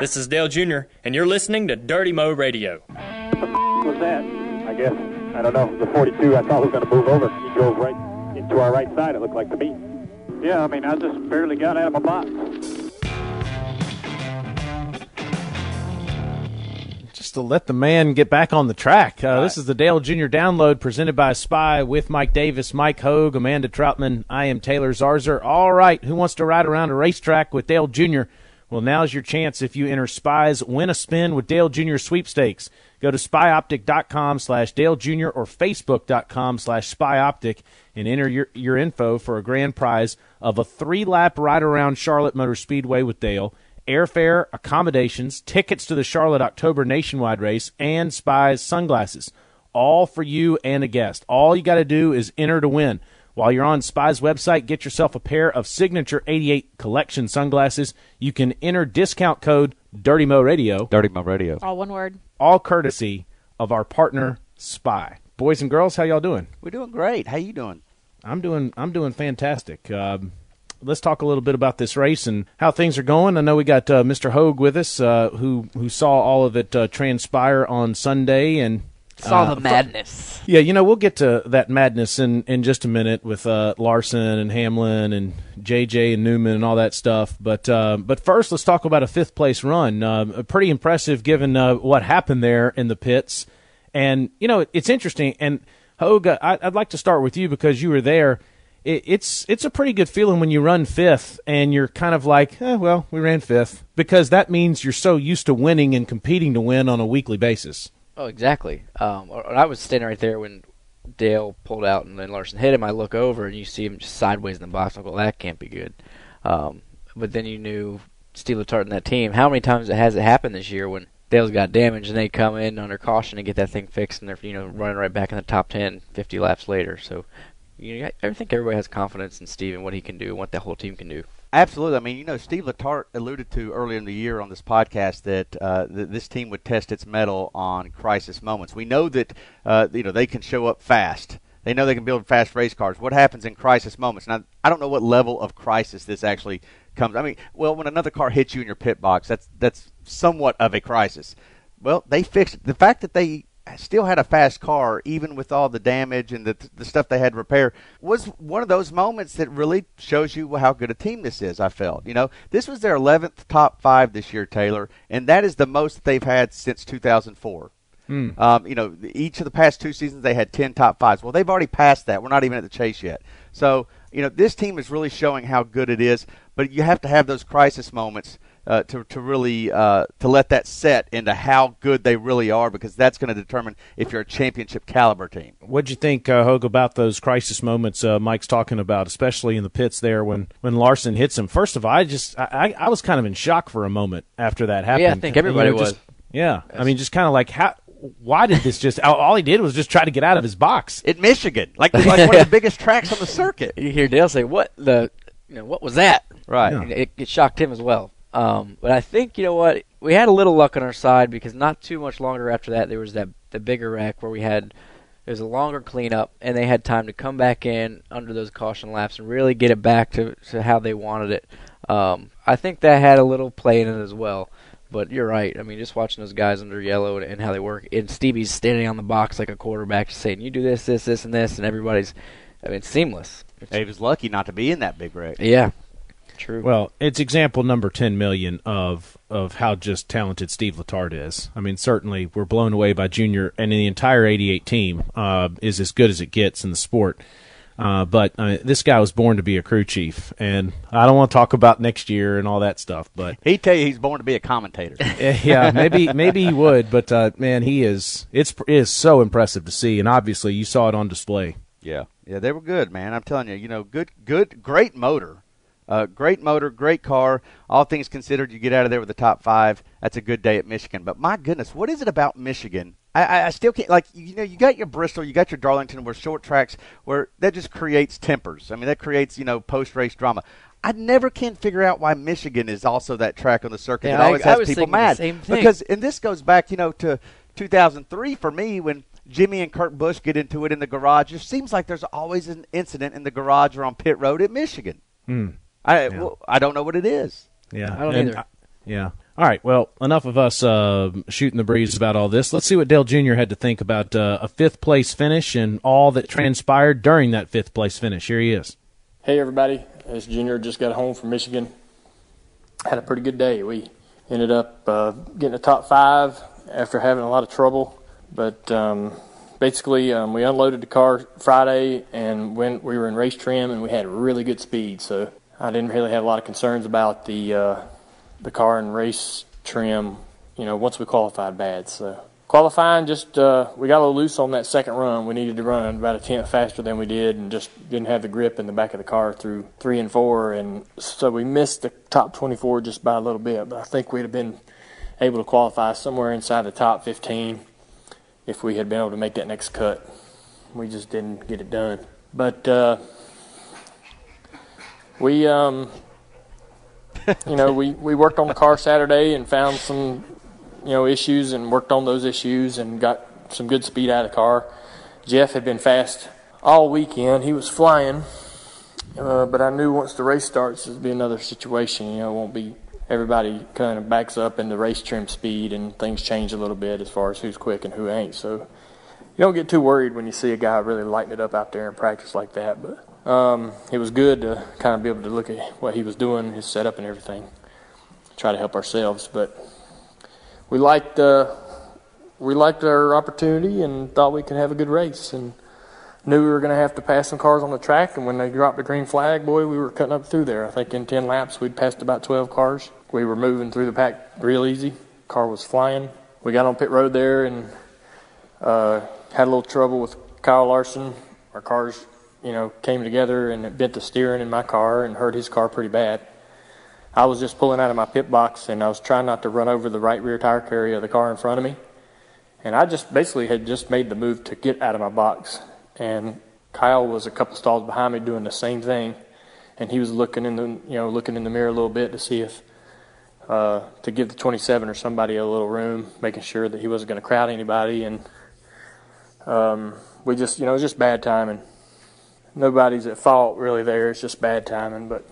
This is Dale Jr., and you're listening to Dirty Mo Radio. What was that? I guess, I don't know, the 42 I thought was going to move over. He drove right into our right side, it looked like to me. Yeah, I mean, I just barely got out of my box. Just to let the man get back on the track. Right. This is the Dale Jr. Download presented by Spy with Mike Davis, Mike Hoag, Amanda Troutman. I am Taylor Zarzer. All right, who wants to ride around a racetrack with Dale Jr.? Well, now's your chance if you enter Spy's Win a Spin with Dale Jr. sweepstakes. Go to spyoptic.com/Dale Jr. or facebook.com/spyoptic and enter your info for a grand prize of a 3-lap ride around Charlotte Motor Speedway with Dale, airfare, accommodations, tickets to the Charlotte October nationwide race, and Spy's sunglasses, all for you and a guest. All you got to do is enter to win. While you're on Spy's website, get yourself a pair of Signature 88 collection sunglasses. You can enter discount code DirtyMoRadio. DirtyMoRadio. All one word. All courtesy of our partner, Spy. Boys and girls, how y'all doing? We're doing great. How you doing? I'm doing fantastic. Let's talk a little bit about this race and how things are going. I know we got Mr. Hoag with us, who saw all of it transpire on Sunday and saw the madness. Yeah, you know, we'll get to that madness in just a minute with Larson and Hamlin and JJ and Newman and all that stuff. But first, let's talk about a fifth-place run. Pretty impressive given what happened there in the pits. And, you know, it's interesting. And, Hoag, I'd like to start with you because you were there. It's a pretty good feeling when you run fifth and you're kind of like, well, we ran fifth, because that means you're so used to winning and competing to win on a weekly basis. Oh, exactly. I was standing right there when Dale pulled out and then Larson hit him. I look over and you see him just sideways in the box. I go, that can't be good. But then you knew Steve Letarte and that team. How many times has it happened this year when Dale's got damage and they come in under caution and get that thing fixed and they're, you know, running right back in the top 10, 50 laps later. So, you know, I think everybody has confidence in Steve and what he can do and what that whole team can do. Absolutely. I mean, you know, Steve Letarte alluded to earlier in the year on this podcast that this team would test its mettle on crisis moments. We know that, you know, they can show up fast. They know they can build fast race cars. What happens in crisis moments? Now, I don't know what level of crisis this actually comes. I mean, well, when another car hits you in your pit box, that's somewhat of a crisis. Well, they fixed it. The fact that they still had a fast car, even with all the damage and the stuff they had to repair, was one of those moments that really shows you how good a team this is, I felt. You know, this was their 11th top five this year, Taylor, and that is the most that they've had since 2004. You know, each of the past two seasons they had 10 top fives. Well, they've already passed that. We're not even at the chase yet. So, you know, this team is really showing how good it is, but you have to have those crisis moments to really to let that set into how good they really are, because that's going to determine if you're a championship caliber team. What'd you think, Hoag, about those crisis moments Mike's talking about, especially in the pits there when Larson hits him? First of all, I was kind of in shock for a moment after that happened. Yeah, I think everybody was. Yeah, I mean, just kind of like, why did this just – all he did was just try to get out of his box. In Michigan, like one of the biggest tracks on the circuit. You hear Dale say, what was that? Right. Yeah. It shocked him as well. But I think, you know what, we had a little luck on our side, because not too much longer after that there was the bigger wreck where it was a longer cleanup, and they had time to come back in under those caution laps and really get it back to how they wanted it. I think that had a little play in it as well. But you're right. I mean, just watching those guys under yellow and how they work, and Stevie's standing on the box like a quarterback just saying, you do this, this, this, and this, and everybody's, I mean, it's seamless. He was lucky not to be in that big wreck. Yeah. True. Well, it's example number 10 million of how just talented Steve Letarte is. I mean, certainly we're blown away by Junior, and the entire 88 team is as good as it gets in the sport. But this guy was born to be a crew chief, and I don't want to talk about next year and all that stuff. But he'd tell you he's born to be a commentator. Yeah, maybe he would. But, man, he is – it is so impressive to see, and obviously you saw it on display. Yeah. Yeah, they were good, man. I'm telling you, you know, great motor. Great motor, great car. All things considered, you get out of there with the top five. That's a good day at Michigan. But my goodness, what is it about Michigan? I still can't, like, you know, you got your Bristol, you got your Darlington, where short tracks, where that just creates tempers. I mean, that creates, you know, post-race drama. I never can figure out why Michigan is also that track on the circuit that always has people mad. Same thing. Because, and this goes back, you know, to 2003 for me, when Jimmy and Kurt Busch get into it in the garage. It seems like there's always an incident in the garage or on pit road at Michigan. I don't know what it is. Yeah, I don't either. Yeah, All right, well, enough of us shooting the breeze about all this. Let's see what Dale Jr. had to think about a fifth-place finish and all that transpired during that fifth-place finish. Here he is. Hey, everybody. It's Junior. Just got home from Michigan. Had a pretty good day. We ended up getting a top five after having a lot of trouble. But basically, we unloaded the car Friday, and we were in race trim, and we had really good speed. So I didn't really have a lot of concerns about the car and race trim, you know, once we qualified bad. So qualifying, just we got a little loose on that second run. We needed to run about a tenth faster than we did and just didn't have the grip in the back of the car through 3 and 4. And so we missed the top 24 just by a little bit. But I think we'd have been able to qualify somewhere inside the top 15 if we had been able to make that next cut. We just didn't get it done. But we worked on the car Saturday and found some, issues and worked on those issues and got some good speed out of the car. Jeff had been fast all weekend. He was flying, but I knew once the race starts, it'd be another situation. It won't be everybody kind of backs up in the race trim speed and things change a little bit as far as who's quick and who ain't. So you don't get too worried when you see a guy really lighten it up out there in practice like that, but. It was good to kind of be able to look at what he was doing, his setup and everything, try to help ourselves. But we liked our opportunity and thought we could have a good race and knew we were going to have to pass some cars on the track. And when they dropped the green flag, boy, we were cutting up through there. I think in 10 laps we'd passed about 12 cars. We were moving through the pack real easy. Car was flying. We got on pit road there and had a little trouble with Kyle Larson. Our cars came together and it bent the steering in my car and hurt his car pretty bad. I was just pulling out of my pit box and I was trying not to run over the right rear tire carrier of the car in front of me. And I just basically had just made the move to get out of my box. And Kyle was a couple stalls behind me doing the same thing. And he was looking in the mirror a little bit to see if, to give the 27 or somebody a little room, making sure that he wasn't going to crowd anybody. And we just, it was just bad timing. Nobody's at fault really there. It's just bad timing. But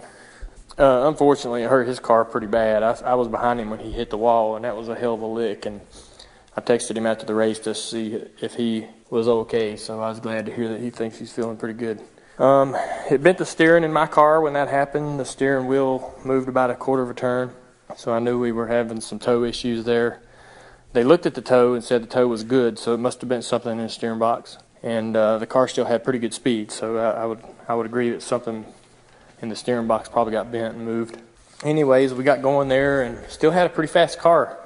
unfortunately, it hurt his car pretty bad. I was behind him when he hit the wall, and that was a hell of a lick. And I texted him after the race to see if he was okay. So I was glad to hear that he thinks he's feeling pretty good. It bent the steering in my car when that happened. The steering wheel moved about a quarter of a turn. So I knew we were having some toe issues there. They looked at the toe and said the toe was good, so it must have been something in the steering box. And the car still had pretty good speed, so I would agree that something in the steering box probably got bent and moved. Anyways, we got going there and still had a pretty fast car.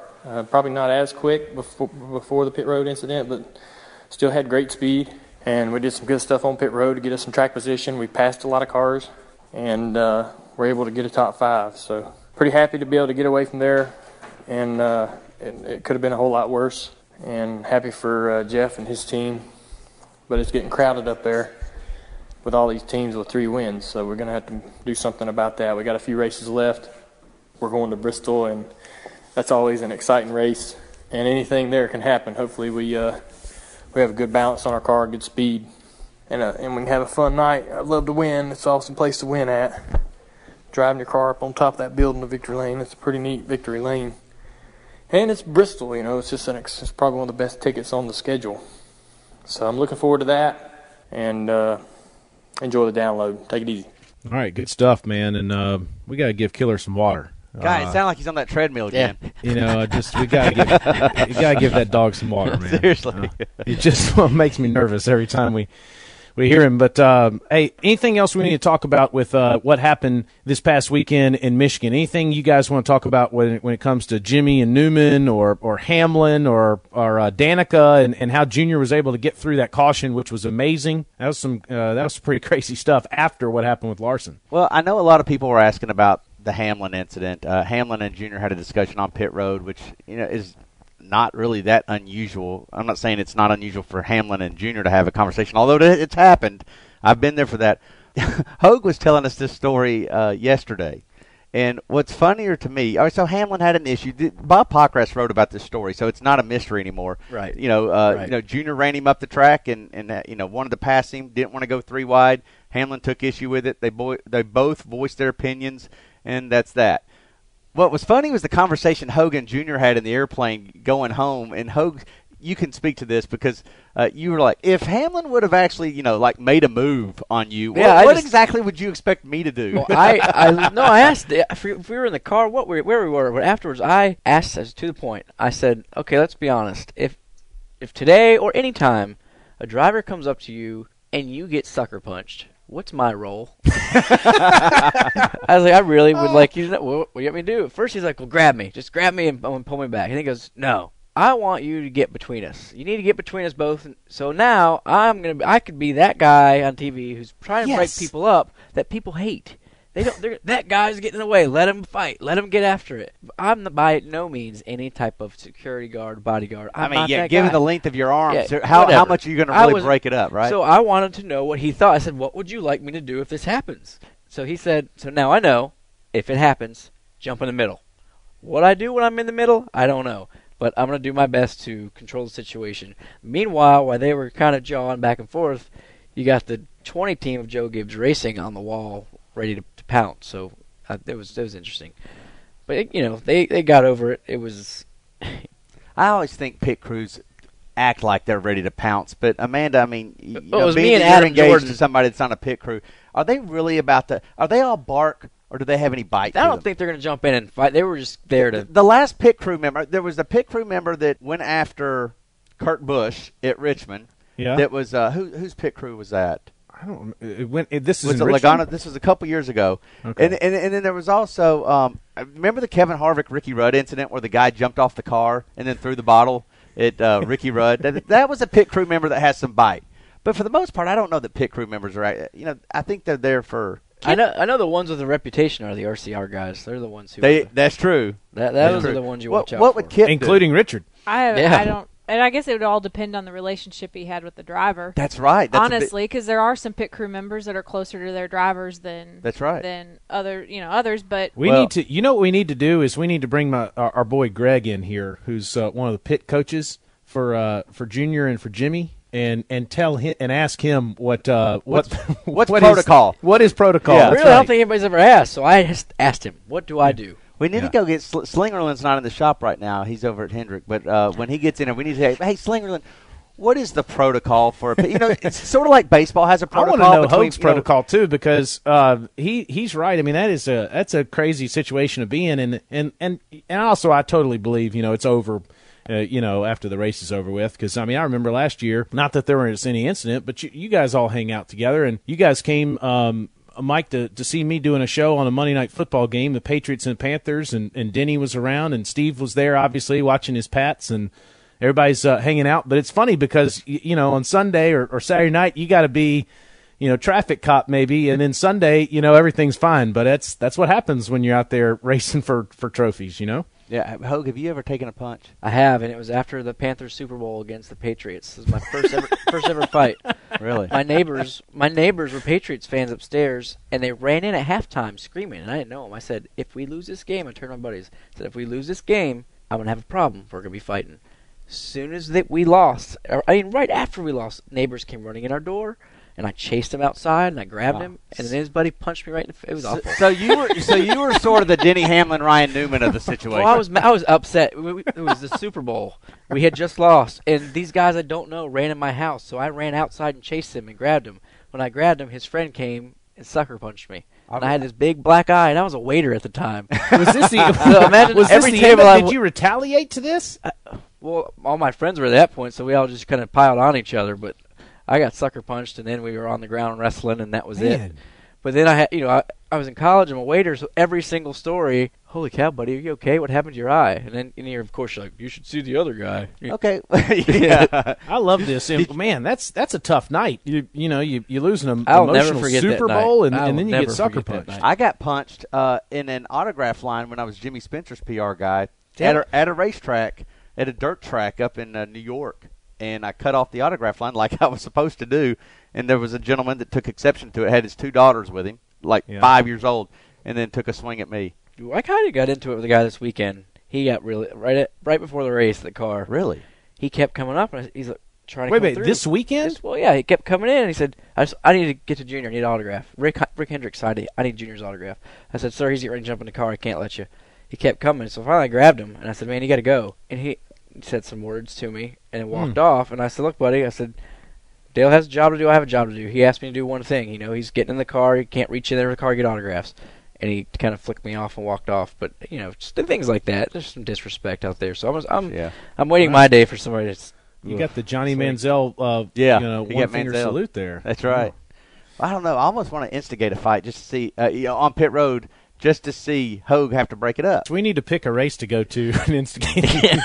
Probably not as quick before the pit road incident, but still had great speed. And we did some good stuff on pit road to get us some track position. We passed a lot of cars, and were able to get a top five. So pretty happy to be able to get away from there, and it could have been a whole lot worse. And happy for Jeff and his team. But it's getting crowded up there with all these teams with 3 wins. So we're going to have to do something about that. We got a few races left. We're going to Bristol, and that's always an exciting race. And anything there can happen. Hopefully we have a good balance on our car, good speed, and we can have a fun night. I'd love to win. It's an awesome place to win at. Driving your car up on top of that building to Victory Lane. It's a pretty neat Victory Lane. And it's Bristol, It's just it's probably one of the best tickets on the schedule. So I'm looking forward to that, and enjoy the download. Take it easy. All right, good stuff, man. And we got to give Killer some water. God, it sounds like he's on that treadmill again. Yeah. We got to give that dog some water, man. Seriously. It just makes me nervous every time we hear him. But, hey, anything else we need to talk about with what happened this past weekend in Michigan? Anything you guys want to talk about when it comes to Jimmy and Newman or Hamlin or Danica and how Junior was able to get through that caution, which was amazing? That was pretty crazy stuff after what happened with Larson. Well, I know a lot of people were asking about the Hamlin incident. Hamlin and Junior had a discussion on pit road, which is – not really that unusual. I'm not saying it's not unusual for Hamlin and Junior to have a conversation, although it's happened. I've been there for that. Hoag was telling us this story yesterday, and what's funnier to me, so Hamlin had an issue. Bob Pockrass wrote about this story, so it's not a mystery anymore. Right. Junior ran him up the track and wanted to pass him, didn't want to go 3 wide. Hamlin took issue with it. They both voiced their opinions, and that's that. What was funny was the conversation Hoag and Jr. had in the airplane going home. And Hoag, you can speak to this because you were like, if Hamlin would have actually, you know, like made a move on you, yeah, what just, exactly would you expect me to do? Well, I asked if we were in the car, where we were, but afterwards I asked as to the point. I said, okay, let's be honest. If today or any time a driver comes up to you and you get sucker punched, what's my role? I was like, I really would like you to know. What do you want me to do? At first, he's like, well, grab me. Just grab me and pull me back. And he goes, no, I want you to get between us. You need to get between us both. So now I could be that guy on TV who's trying to break people up that people hate. They don't. That guy's getting away. Let him fight. Let him get after it. I'm by no means any type of security guard, bodyguard. Given the length of your arms, how much are you going to really break it up, right? So I wanted to know what he thought. I said, what would you like me to do if this happens? So he said, so now I know, if it happens, jump in the middle. What I do when I'm in the middle, I don't know. But I'm going to do my best to control the situation. Meanwhile, while they were kind of jawing back and forth, you got the 20 team of Joe Gibbs Racing on the wall ready to pound, so it was interesting, but they got over it. It was. I always think pit crews act like they're ready to pounce, but Amanda, I mean, me and Adam engaged to somebody that's on a pit crew. Are they really about to? Are they all bark or do they have any bite? I don't think they're going to jump in and fight. They were just there to. The last pit crew member, there was a pit crew member that went after Kurt Busch at Richmond. Yeah, that was whose pit crew was that? I don't. This is Logano. This was a couple years ago, okay. And then there was also remember the Kevin Harvick Ricky Rudd incident where the guy jumped off the car and then threw the bottle at Ricky Rudd. That was a pit crew member that has some bite. But for the most part, I don't know that pit crew members are. I think they're there for. I know the ones with the reputation are the RCR guys. They're the ones who. That's true. Those are the ones you watch out for. What would Kip do? Including Richard? I don't. And I guess it would all depend on the relationship he had with the driver. That's right. Honestly, because there are some pit crew members that are closer to their drivers than other, others. But we need to. You know what we need to do is we need to bring our boy Greg in here, who's one of the pit coaches for Junior and for Jimmy, and tell him and ask him what's protocol? What is protocol? Yeah, I don't think anybody's ever asked. So I just asked him, "What do I do?" We need to go get Slingerland's not in the shop right now. He's over at Hendrick. But when he gets in there, we need to say, hey, Slingerland, what is the protocol for a it's sort of like baseball has a protocol. I want to know Hoag's protocol, too, because he's right. I mean, that's a crazy situation to be in. And also I totally believe, it's over, after the race is over with. Because, I mean, I remember last year, not that there was any incident, but you guys all hang out together. And you guys came Mike, to see me doing a show on a Monday Night Football game, the Patriots and Panthers, and Denny was around, and Steve was there, obviously, watching his Pats, and everybody's hanging out. But it's funny because, on Sunday or Saturday night, you got to be, traffic cop maybe, and then Sunday, everything's fine. But that's what happens when you're out there racing for trophies, Yeah, Hoag, have you ever taken a punch? I have, and it was after the Panthers Super Bowl against the Patriots. It was my first ever fight. Really? My neighbors were Patriots fans upstairs, and they ran in at halftime screaming, and I didn't know them. I said, if we lose this game, I turned to my buddies. I said, if we lose this game, I'm going to have a problem. We're going to be fighting. As soon as we lost, right after we lost, neighbors came running in our door. And I chased him outside, and I grabbed him, and then his buddy punched me right in the face. It was awful. So you were sort of the Denny Hamlin, Ryan Newman of the situation. Well, I was upset. It was the Super Bowl. We had just lost, and these guys I don't know ran in my house. So I ran outside and chased him and grabbed him. When I grabbed him, his friend came and sucker punched me. And I had this big black eye, and I was a waiter at the time. Was this the? So imagine was every this the table. Did you retaliate to this? Well, all my friends were at that point, so we all just kind of piled on each other, but. I got sucker punched, and then we were on the ground wrestling, and that was it. But then I had, I was in college. I'm a waiter, so every single story, holy cow, buddy, are you okay? What happened to your eye? And then, of course, you're like, you should see the other guy. Okay. Yeah. I love this. And, man, that's a tough night. You lose an emotional Super Bowl, and then you get sucker punched. I got punched in an autograph line when I was Jimmy Spencer's PR guy at a racetrack, at a dirt track up in New York. And I cut off the autograph line like I was supposed to do. And there was a gentleman that took exception to it, had his two daughters with him, 5 years old, and then took a swing at me. I kind of got into it with a guy this weekend. He got really – right before the race, the car. Really? He kept coming up, and he's like, trying to come through. This weekend? Well, yeah, he kept coming in, and he said, I need to get to Junior. I need an autograph. Rick Hendrick signed it. I need Junior's autograph. I said, sir, he's getting ready to jump in the car. I can't let you. He kept coming, so finally I grabbed him, and I said, man, you got to go. And he said some words to me and walked off, and I said, look, buddy, I said, Dale has a job to do, I have a job to do. He asked me to do one thing. You know, he's getting in the car, he can't reach in there in the car, get autographs. And he kind of flicked me off and walked off. But, you know, just things like that. There's some disrespect out there. So I'm waiting my day for somebody that's... You got the Johnny Manziel, one-finger salute there. That's right. I don't know. I almost want to instigate a fight just to see, on pit road, just to see Hoag have to break it up. So we need to pick a race to go to and instigate.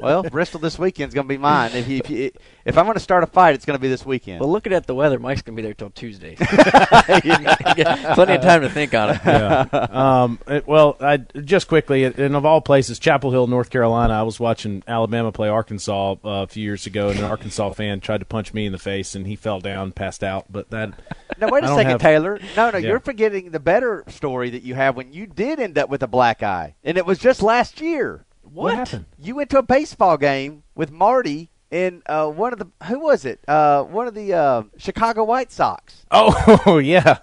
Well, Bristol this weekend's going to be mine. If I'm going to start a fight, it's going to be this weekend. Well, looking at the weather, Mike's going to be there till Tuesday. Plenty of time to think on it. Yeah. Just quickly, and of all places, Chapel Hill, North Carolina, I was watching Alabama play Arkansas a few years ago, and an Arkansas fan tried to punch me in the face, and he fell down, passed out. But that. Now, wait a second, Taylor. No, you're forgetting the better story that you have when you did end up with a black eye, and it was just last year. What happened? You went to a baseball game with Marty and one of the Chicago White Sox. Oh, yeah.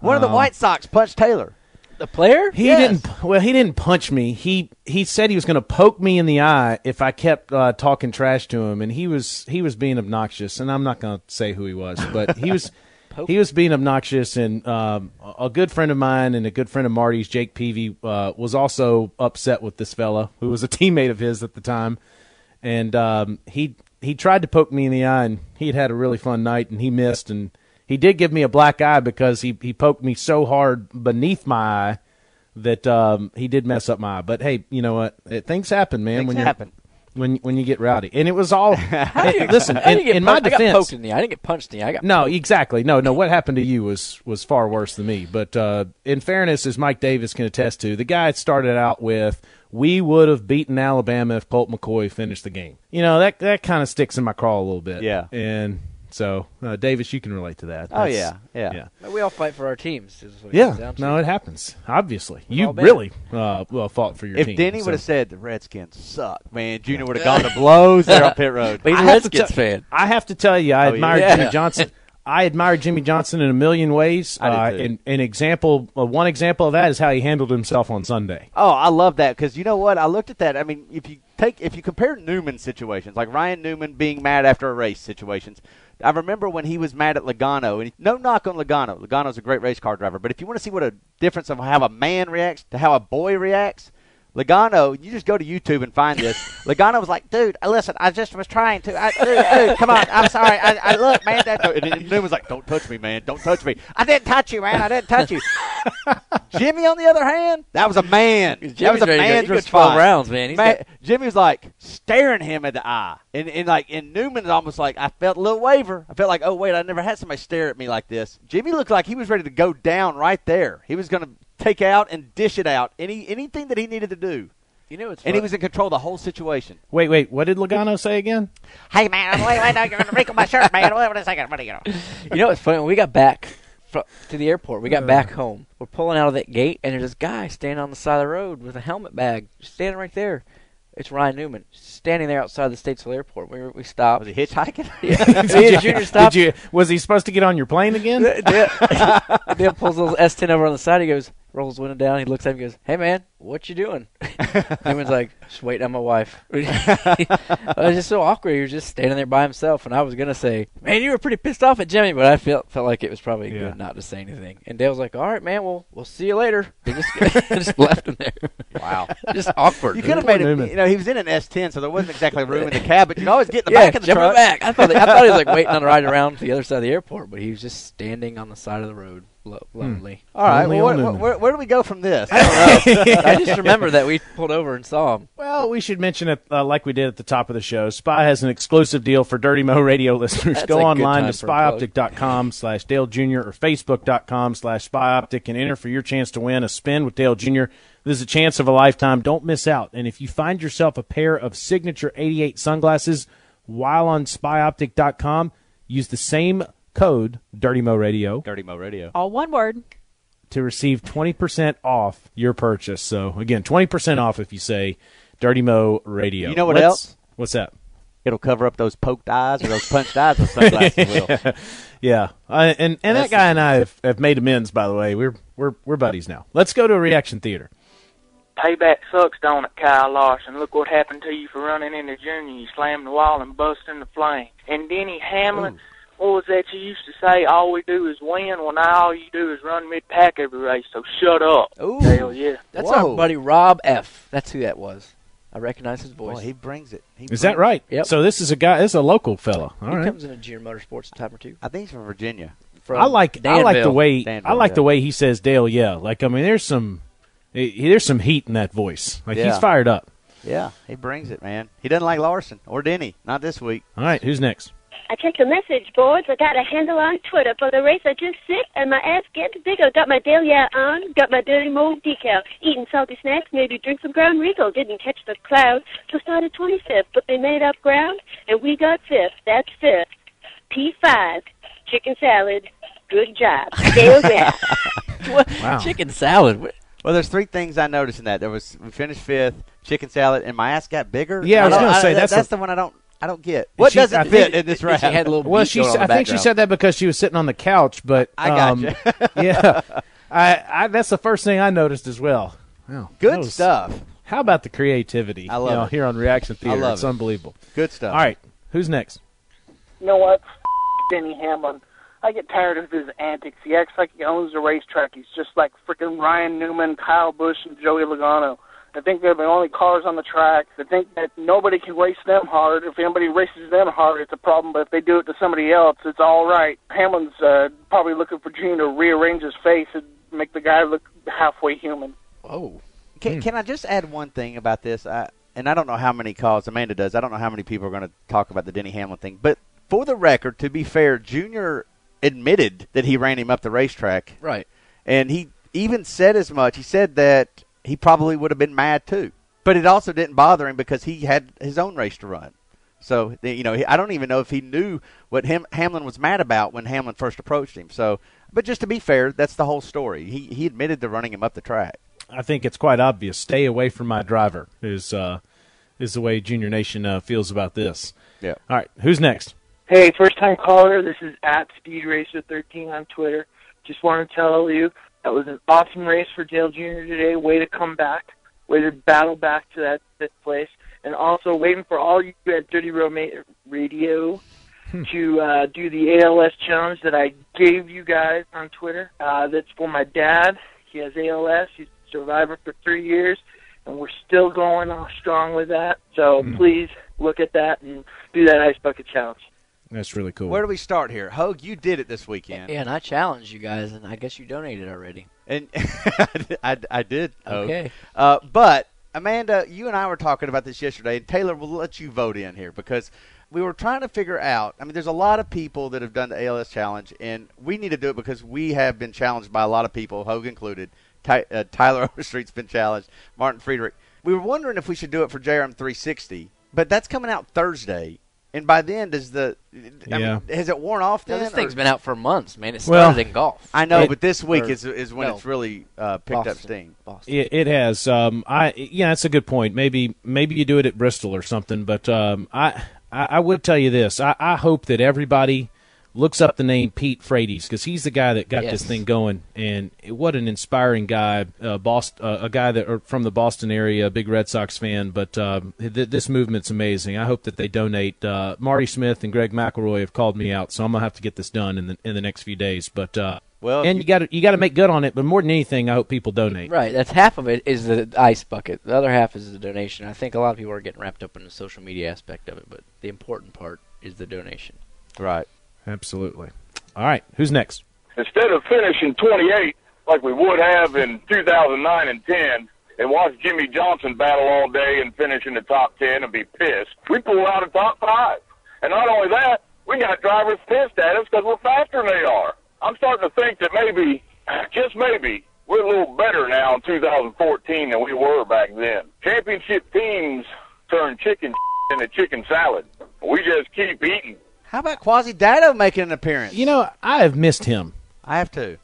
One of the White Sox punched Taylor. The player? He didn't punch me. He said he was going to poke me in the eye if I kept talking trash to him, and he was being obnoxious, and I'm not going to say who he was, but he was... He was being obnoxious, and a good friend of mine and a good friend of Marty's, Jake Peavy, was also upset with this fella who was a teammate of his at the time. And he tried to poke me in the eye, and he'd had a really fun night, and he missed. And he did give me a black eye because he poked me so hard beneath my eye that he did mess up my eye. But, hey, you know what? Things happen, man. When you get rowdy, and it was all listen. In my defense, I got poked in the eye. I didn't get punched in the eye. Exactly. No. What happened to you was far worse than me. But in fairness, as Mike Davis can attest to, the guy started out with, "We would have beaten Alabama if Colt McCoy finished the game." You know, that kind of sticks in my craw a little bit. Yeah, and so Davis, you can relate to that. Yeah. We all fight for our teams. It happens. Obviously, you really fought for your team. If Denny would have said the Redskins suck, man, Junior would have gone to blows there on pit road. But he's a Redskins fan. I have to tell you, I admired Jimmy Johnson. I admired Jimmy Johnson in a million ways. I did too. One example of that is how he handled himself on Sunday. Oh, I love that, because you know what? I looked at that. I mean, if you compare Newman situations, like Ryan Newman being mad after a race situations. I remember when he was mad at Logano, and no knock on Logano. Logano's a great race car driver, but if you want to see what a difference of how a man reacts to how a boy reacts, Logano, you just go to YouTube and find this. Logano was like, dude, listen, I just was trying to. Dude, come on. I'm sorry. I look, man. And Newman was like, don't touch me, man. Don't touch me. I didn't touch you, man. I didn't touch you. Jimmy, on the other hand, that was a man. That was a man's response. 12 rounds, man. Jimmy was like staring him in the eye. And Newman is almost like, I felt a little waver. I felt like, oh, wait, I never had somebody stare at me like this. Jimmy looked like he was ready to go down right there. He was going to take out and dish it out. Anything that he needed to do. You know, he was in control of the whole situation. Wait, what did Logano say again? Hey, man, I know you're going to wrinkle my shirt, man. Wait a second. What do you know? You know what's funny? When we got back to the airport, we got back home. We're pulling out of that gate, and there's this guy standing on the side of the road with a helmet bag, standing right there. It's Ryan Newman standing there outside the Statesville Airport. We stopped. Was he hitchhiking? Yeah. Junior stopped. Was he supposed to get on your plane again? Dale pulls a little S10 over on the side. He goes, rolls the window down. He looks at him and goes, hey, man, what you doing? Newman's like, just waiting on my wife. It was just so awkward. He was just standing there by himself. And I was going to say, man, you were pretty pissed off at Jimmy. But I felt like it was probably good not to say anything. And Dale's like, all right, man, we'll see you later. Just left him there. Wow. Just awkward. You could have made him, he was in an S10, so there wasn't exactly room in the cab, but you could always get in the back of the truck. Back. I thought he was like waiting on a ride around to the other side of the airport, but he was just standing on the side of the road. Lonely. All right. Where do we go from this? I don't know. I just remember that we pulled over and saw him. Well, we should mention it like we did at the top of the show. Spy has an exclusive deal for Dirty Mo radio listeners. Go online to spyoptic.com/Dale Jr. or facebook.com/spyoptic and enter for your chance to win a spin with Dale Jr. This is a chance of a lifetime. Don't miss out. And if you find yourself a pair of signature 88 sunglasses while on spyoptic.com, use the same code Dirty Mo Radio. All one word. To receive 20% off your purchase. So, again, 20% off if you say Dirty Mo Radio. You know what else? What's that? It'll cover up those poked eyes or those punched eyes with sunglasses. Will. Yeah. And that guy and I have made amends, by the way. We're buddies now. Let's go to a reaction theater. Payback sucks, don't it, Kyle Larson? Look what happened to you for running into Junior. You slammed the wall and bust in the flame. And Denny Hamlin, what was that you used to say? All we do is win. Well, now all you do is run mid-pack every race, so shut up. Ooh. Hell yeah. That's our buddy Rob F. That's who that was. I recognize his voice. Well, he brings it. Is that right? Yep. So this is a guy, this is a local fella. All right. Comes into Junior Motorsports in time or two. I think he's from Virginia. I like the way he says Dale, yeah. Like, I mean, there's some heat in that voice. Like, he's fired up. Yeah, he brings it, man. He doesn't like Larson or Denny. Not this week. All right, who's next? I checked the message boards. I got a handle on Twitter for the race I just sit, and my ass gets bigger. Got my Dale Yeah on, got my Dirty Mold decal. Eating salty snacks, maybe drink some Ground Regal. Didn't catch the cloud till started 25th, but they made up ground, and we got 5th. That's 5th. P5. Chicken salad. Good job. Dale Yeah. Wow. Chicken salad. Well, there's three things I noticed in that. We finished 5th, chicken salad, and my ass got bigger. Yeah, I was going to say that's the one I don't get. What doesn't fit in this round? She had a little I think she said that because she was sitting on the couch. But I got you. Yeah, I that's the first thing I noticed as well. Wow, good stuff. How about the creativity? I love it. Here on Reaction Theater. It's unbelievable. Good stuff. All right, who's next? You know what? Denny Hamlin. I get tired of his antics. He acts like he owns the racetrack. He's just like freaking Ryan Newman, Kyle Busch, and Joey Logano. I think they're the only cars on the track. They think that nobody can race them hard. If anybody races them hard, it's a problem. But if they do it to somebody else, it's all right. Hamlin's probably looking for June to rearrange his face and make the guy look halfway human. Oh. Can I just add one thing about this? I don't know how many calls. Amanda does. I don't know how many people are going to talk about the Denny Hamlin thing. But for the record, to be fair, Junior admitted that he ran him up the racetrack. Right. And he even said as much. He said that he probably would have been mad too. But it also didn't bother him because he had his own race to run. So, you know, I don't even know if he knew what Hamlin was mad about when Hamlin first approached him. So, but just to be fair, that's the whole story. He admitted to running him up the track. I think it's quite obvious. Stay away from my driver is the way Junior Nation feels about this. Yeah. All right, who's next? Hey, first-time caller. This is @SpeedRacer13 on Twitter. Just want to tell you, that was an awesome race for Dale Jr. today. Way to come back. Way to battle back to that 5th place. And also waiting for all you at Dirty Radio to do the ALS challenge that I gave you guys on Twitter. That's for my dad. He has ALS. He's a survivor for 3 years. And we're still going off strong with that. So please look at that and do that Ice Bucket Challenge. That's really cool. Where do we start here? Hoag, you did it this weekend. Yeah, and I challenged you guys, and I guess you donated already. And I did, Hoag. Okay. But, Amanda, you and I were talking about this yesterday, and Taylor will let you vote in here because we were trying to figure out. I mean, there's a lot of people that have done the ALS Challenge, and we need to do it because we have been challenged by a lot of people, Hoag included. Tyler Overstreet's been challenged. Martin Friedrich. We were wondering if we should do it for JRM 360, but that's coming out Thursday. And by then, has it worn off then? No, this thing's been out for months, man. It started in golf. I know, but this week is when it's really picked up steam. Boston. It has. That's a good point. Maybe you do it at Bristol or something. But I would tell you this. I hope that everybody looks up the name Pete Frates because he's the guy that got this thing going. And what an inspiring guy, a guy from the Boston area, a big Red Sox fan. But this movement's amazing. I hope that they donate. Marty Smith and Greg McElroy have called me out, so I'm going to have to get this done in the next few days. But and you got to make good on it. But more than anything, I hope people donate. Right. That's half of it is the ice bucket. The other half is the donation. I think a lot of people are getting wrapped up in the social media aspect of it, but the important part is the donation. Right. Absolutely. All right, who's next? Instead of finishing 28 like we would have in 2009 and 10 and watch Jimmy Johnson battle all day and finish in the top 10 and be pissed, we pull out a top 5. And not only that, we got drivers pissed at us because we're faster than they are. I'm starting to think that maybe, just maybe, we're a little better now in 2014 than we were back then. Championship teams turn chicken into chicken salad. We just keep eating. How about Quasi Dado making an appearance? You know, I have missed him. I have too.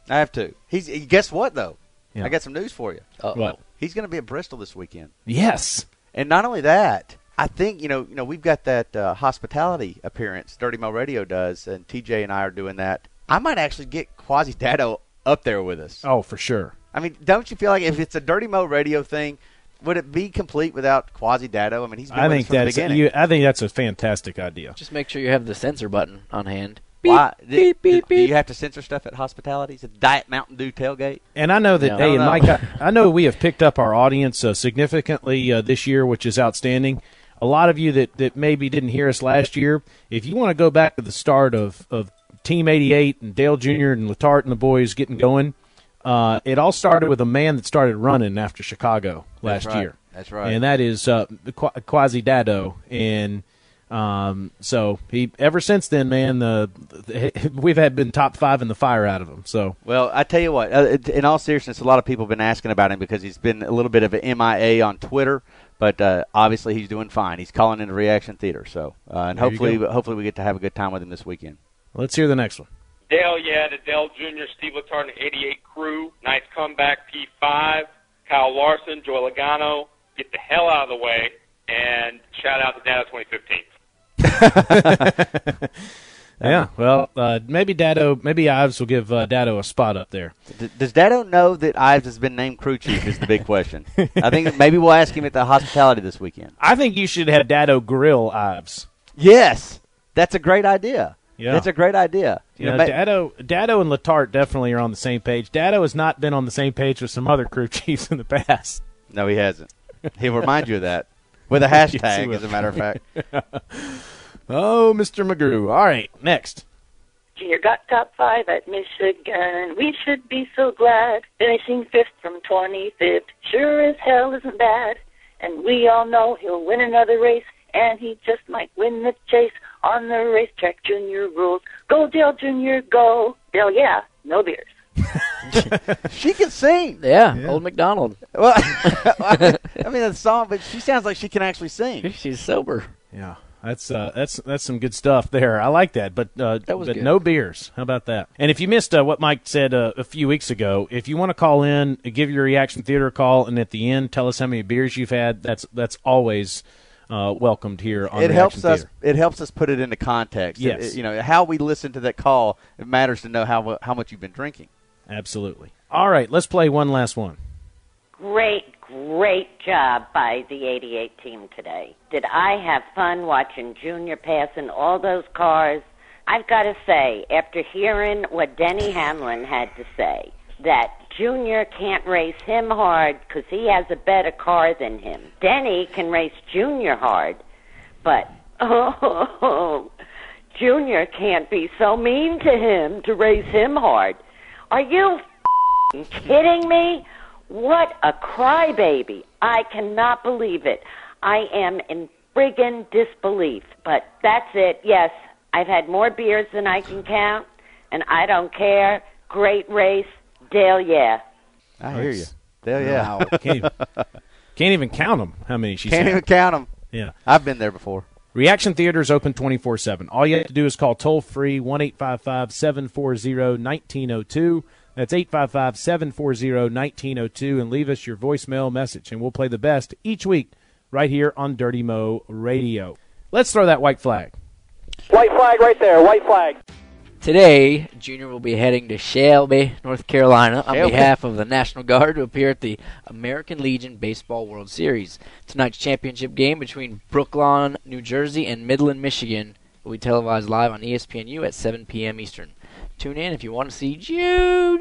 Guess what, though? Yeah. I got some news for you. What? He's going to be at Bristol this weekend. Yes. And not only that, I think, you know, we've got that hospitality appearance Dirty Mo Radio does, and TJ and I are doing that. I might actually get Quasi Dado up there with us. Oh, for sure. I mean, don't you feel like if it's a Dirty Mo Radio thing, would it be complete without Quasi Dado? I mean, he's been with us from the beginning. I think that's a fantastic idea. Just make sure you have the censor button on hand. Why? Do you have to censor stuff at hospitalities? At Diet Mountain Dew tailgate? And I know that, hey, and Mike, I know we have picked up our audience significantly this year, which is outstanding. A lot of you that maybe didn't hear us last year, if you want to go back to the start of Team 88 and Dale Jr. and Letarte and the boys getting going, it all started with a man that started running after Chicago last year. That's right. And that is Quasi Dado. And so he ever since then, man, we've had been top five in the fire out of him. So well, I tell you what, in all seriousness, a lot of people have been asking about him because he's been a little bit of an MIA on Twitter. But obviously he's doing fine. He's calling into Reaction Theater. So and hopefully we get to have a good time with him this weekend. Let's hear the next one. Dale, the Dale Jr., Steve Letarte, 88 crew. Nice comeback, P5. Kyle Larson, Joey Logano. Get the hell out of the way. And shout out to Dado 2015. Yeah, well, maybe Ives will give Dado a spot up there. Does Dado know that Ives has been named crew chief is the big question. I think maybe we'll ask him at the hospitality this weekend. I think you should have Dado grill Ives. Yes, that's a great idea. Yeah. That's a great idea. You know, Dado and Letarte definitely are on the same page. Dado has not been on the same page with some other crew chiefs in the past. No, he hasn't. He'll remind you of that with a hashtag, as a matter of fact. Oh, Mr. McGrew. All right, next. Junior got top five at Michigan. We should be so glad. Finishing fifth from 25th. Sure as hell isn't bad. And we all know he'll win another race, and he just might win the chase on the racetrack. Junior rules. Go, Dale Junior, go. Dale, yeah, no beers. She can sing. Yeah, Old MacDonald. Well, I mean, that song, but she sounds like she can actually sing. She's sober. Yeah. That's some good stuff there. I like that, but no beers. How about that? And if you missed what Mike said a few weeks ago, if you want to call in, give your Reaction Theater a call, and at the end, tell us how many beers you've had. That's always welcomed here on Reaction Theater. It helps us put it into context. Yes. It, you know, how we listen to that call, it matters to know how much you've been drinking. Absolutely. All right, let's play one last one. Great job by the 88 team today. Did I have fun watching Junior passing all those cars? I've got to say, after hearing what Denny Hamlin had to say, that Junior can't race him hard because he has a better car than him. Denny can race Junior hard, but Junior can't be so mean to him to race him hard. Are you kidding me? What a crybaby. I cannot believe it. I am in friggin' disbelief. But that's it. Yes, I've had more beers than I can count, and I don't care. Great race. Dale, yeah. I hear you. Dale, yeah. Wow. Can't even count them, how many she said. Can't even count them. Yeah. I've been there before. Reaction Theater is open 24/7. All you have to do is call toll-free 1-855-740-1902. That's 855-740-1902, and leave us your voicemail message, and we'll play the best each week right here on Dirty Mo Radio. Let's throw that white flag. White flag right there, white flag. Today, Junior will be heading to Shelby, North Carolina, on behalf of the National Guard to appear at the American Legion Baseball World Series. Tonight's championship game between Brooklawn, New Jersey, and Midland, Michigan will be televised live on ESPNU at 7 p.m. Eastern. Tune in if you want to see Junior.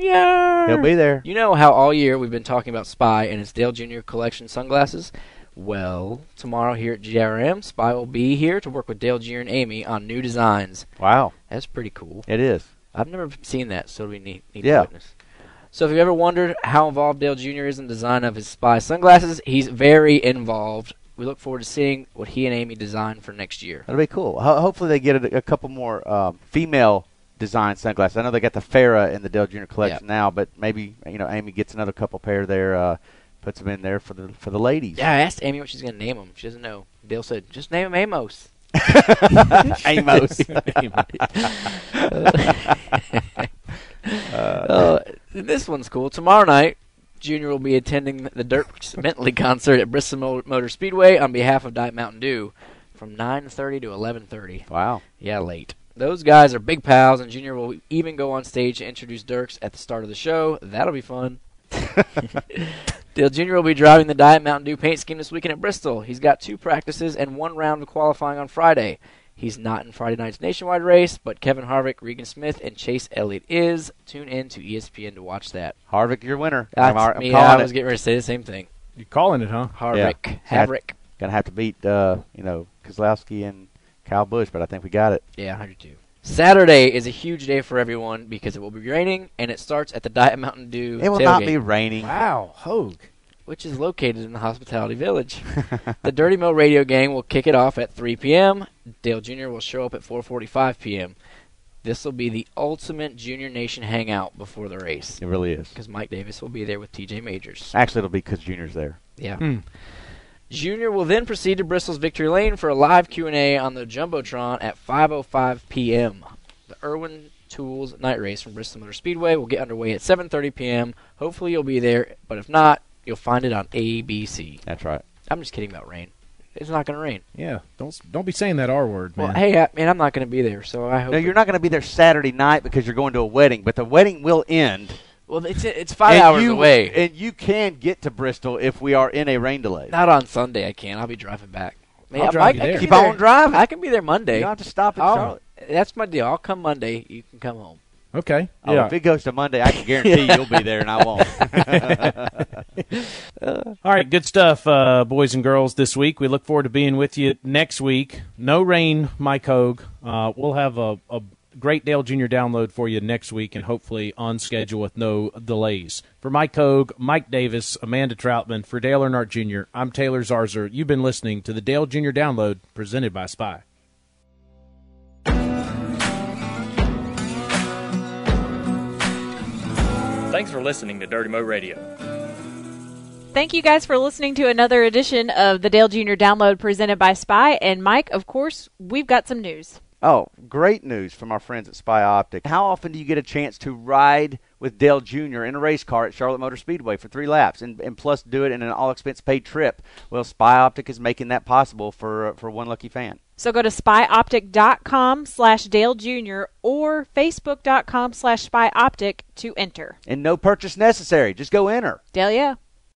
He'll be there. You know how all year we've been talking about Spy and his Dale Jr. collection sunglasses? Well, tomorrow here at JRM, Spy will be here to work with Dale Jr. and Amy on new designs. Wow. That's pretty cool. It is. I've never seen that, so we need to witness. So if you've ever wondered how involved Dale Jr. is in the design of his Spy sunglasses, he's very involved. We look forward to seeing what he and Amy design for next year. That'll be cool. Hopefully they get a couple more female design sunglasses. I know they got the Farrah in the Dale Jr. collection now, but maybe Amy gets another couple pair there, puts them in there for the ladies. Yeah, I asked Amy what she's going to name them. She doesn't know. Dale said, just name them Amos. Amos. This one's cool. Tomorrow night, Junior will be attending the Dierks Bentley concert at Bristol Motor Speedway on behalf of Diet Mountain Dew from 9:30 to 11:30. Wow. Yeah, late. Those guys are big pals, and Junior will even go on stage to introduce Dierks at the start of the show. That'll be fun. Dale Jr. will be driving the Diet Mountain Dew paint scheme this weekend at Bristol. He's got 2 practices and 1 round of qualifying on Friday. He's not in Friday night's nationwide race, but Kevin Harvick, Regan Smith, and Chase Elliott is. Tune in to ESPN to watch that. Harvick, your winner. That's me. I was getting ready to say the same thing. You're calling it, huh? Harvick. Yeah. Havrick. Gonna have to beat, Keselowski and Kyle Busch, but I think we got it. Yeah, 102. Saturday is a huge day for everyone because it will be raining, and it starts at the Diet Mountain Dew tailgate. It will not be raining. Wow, Hoag. Which is located in the Hospitality Village. The Dirty Mo Radio Gang will kick it off at 3 p.m. Dale Jr. will show up at 4:45 p.m. This will be the ultimate Junior Nation hangout before the race. It really is. Because Mike Davis will be there with TJ Majors. Actually, it'll be because Junior's there. Yeah. Mm. Junior will then proceed to Bristol's Victory Lane for a live Q&A on the Jumbotron at 5:05 p.m. The Irwin Tools night race from Bristol Motor Speedway will get underway at 7:30 p.m. Hopefully you'll be there, but if not, you'll find it on ABC. That's right. I'm just kidding about rain. It's not going to rain. Yeah, don't be saying that R word, man. Well, hey, I'm not going to be there, so I hope. No, you're not going to be there Saturday night because you're going to a wedding, but the wedding will end. Well, it's 5 hours away. And you can get to Bristol if we are in a rain delay. Not on Sunday, I can't. I'll be driving back. Man, I'll drive you there. Keep on driving. I can be there Monday. You don't have to stop at Charlotte. That's my deal. I'll come Monday. You can come home. Okay. Oh, yeah. If it goes to Monday, I can guarantee you'll be there, and I won't. All right, good stuff, boys and girls, this week. We look forward to being with you next week. No rain, Mike Hoag. We'll have a great Dale Jr. download for you next week, and hopefully on schedule with no delays. For Mike Hoag, Mike Davis, Amanda Troutman, for Dale Earnhardt Jr., I'm Taylor Zarzer. You've been listening to the Dale Jr. Download presented by Spy. Thanks for listening to Dirty Mo Radio. Thank you guys for listening to another edition of the Dale Jr. Download presented by Spy. And Mike, of course, we've got some news. Oh, great news from our friends at Spy Optic. How often do you get a chance to ride with Dale Jr. in a race car at Charlotte Motor Speedway for 3 laps and plus do it in an all-expense-paid trip? Well, Spy Optic is making that possible for one lucky fan. So go to spyoptic.com/Dale Jr. or facebook.com/spyoptic to enter. And no purchase necessary. Just go enter. Dale, yeah.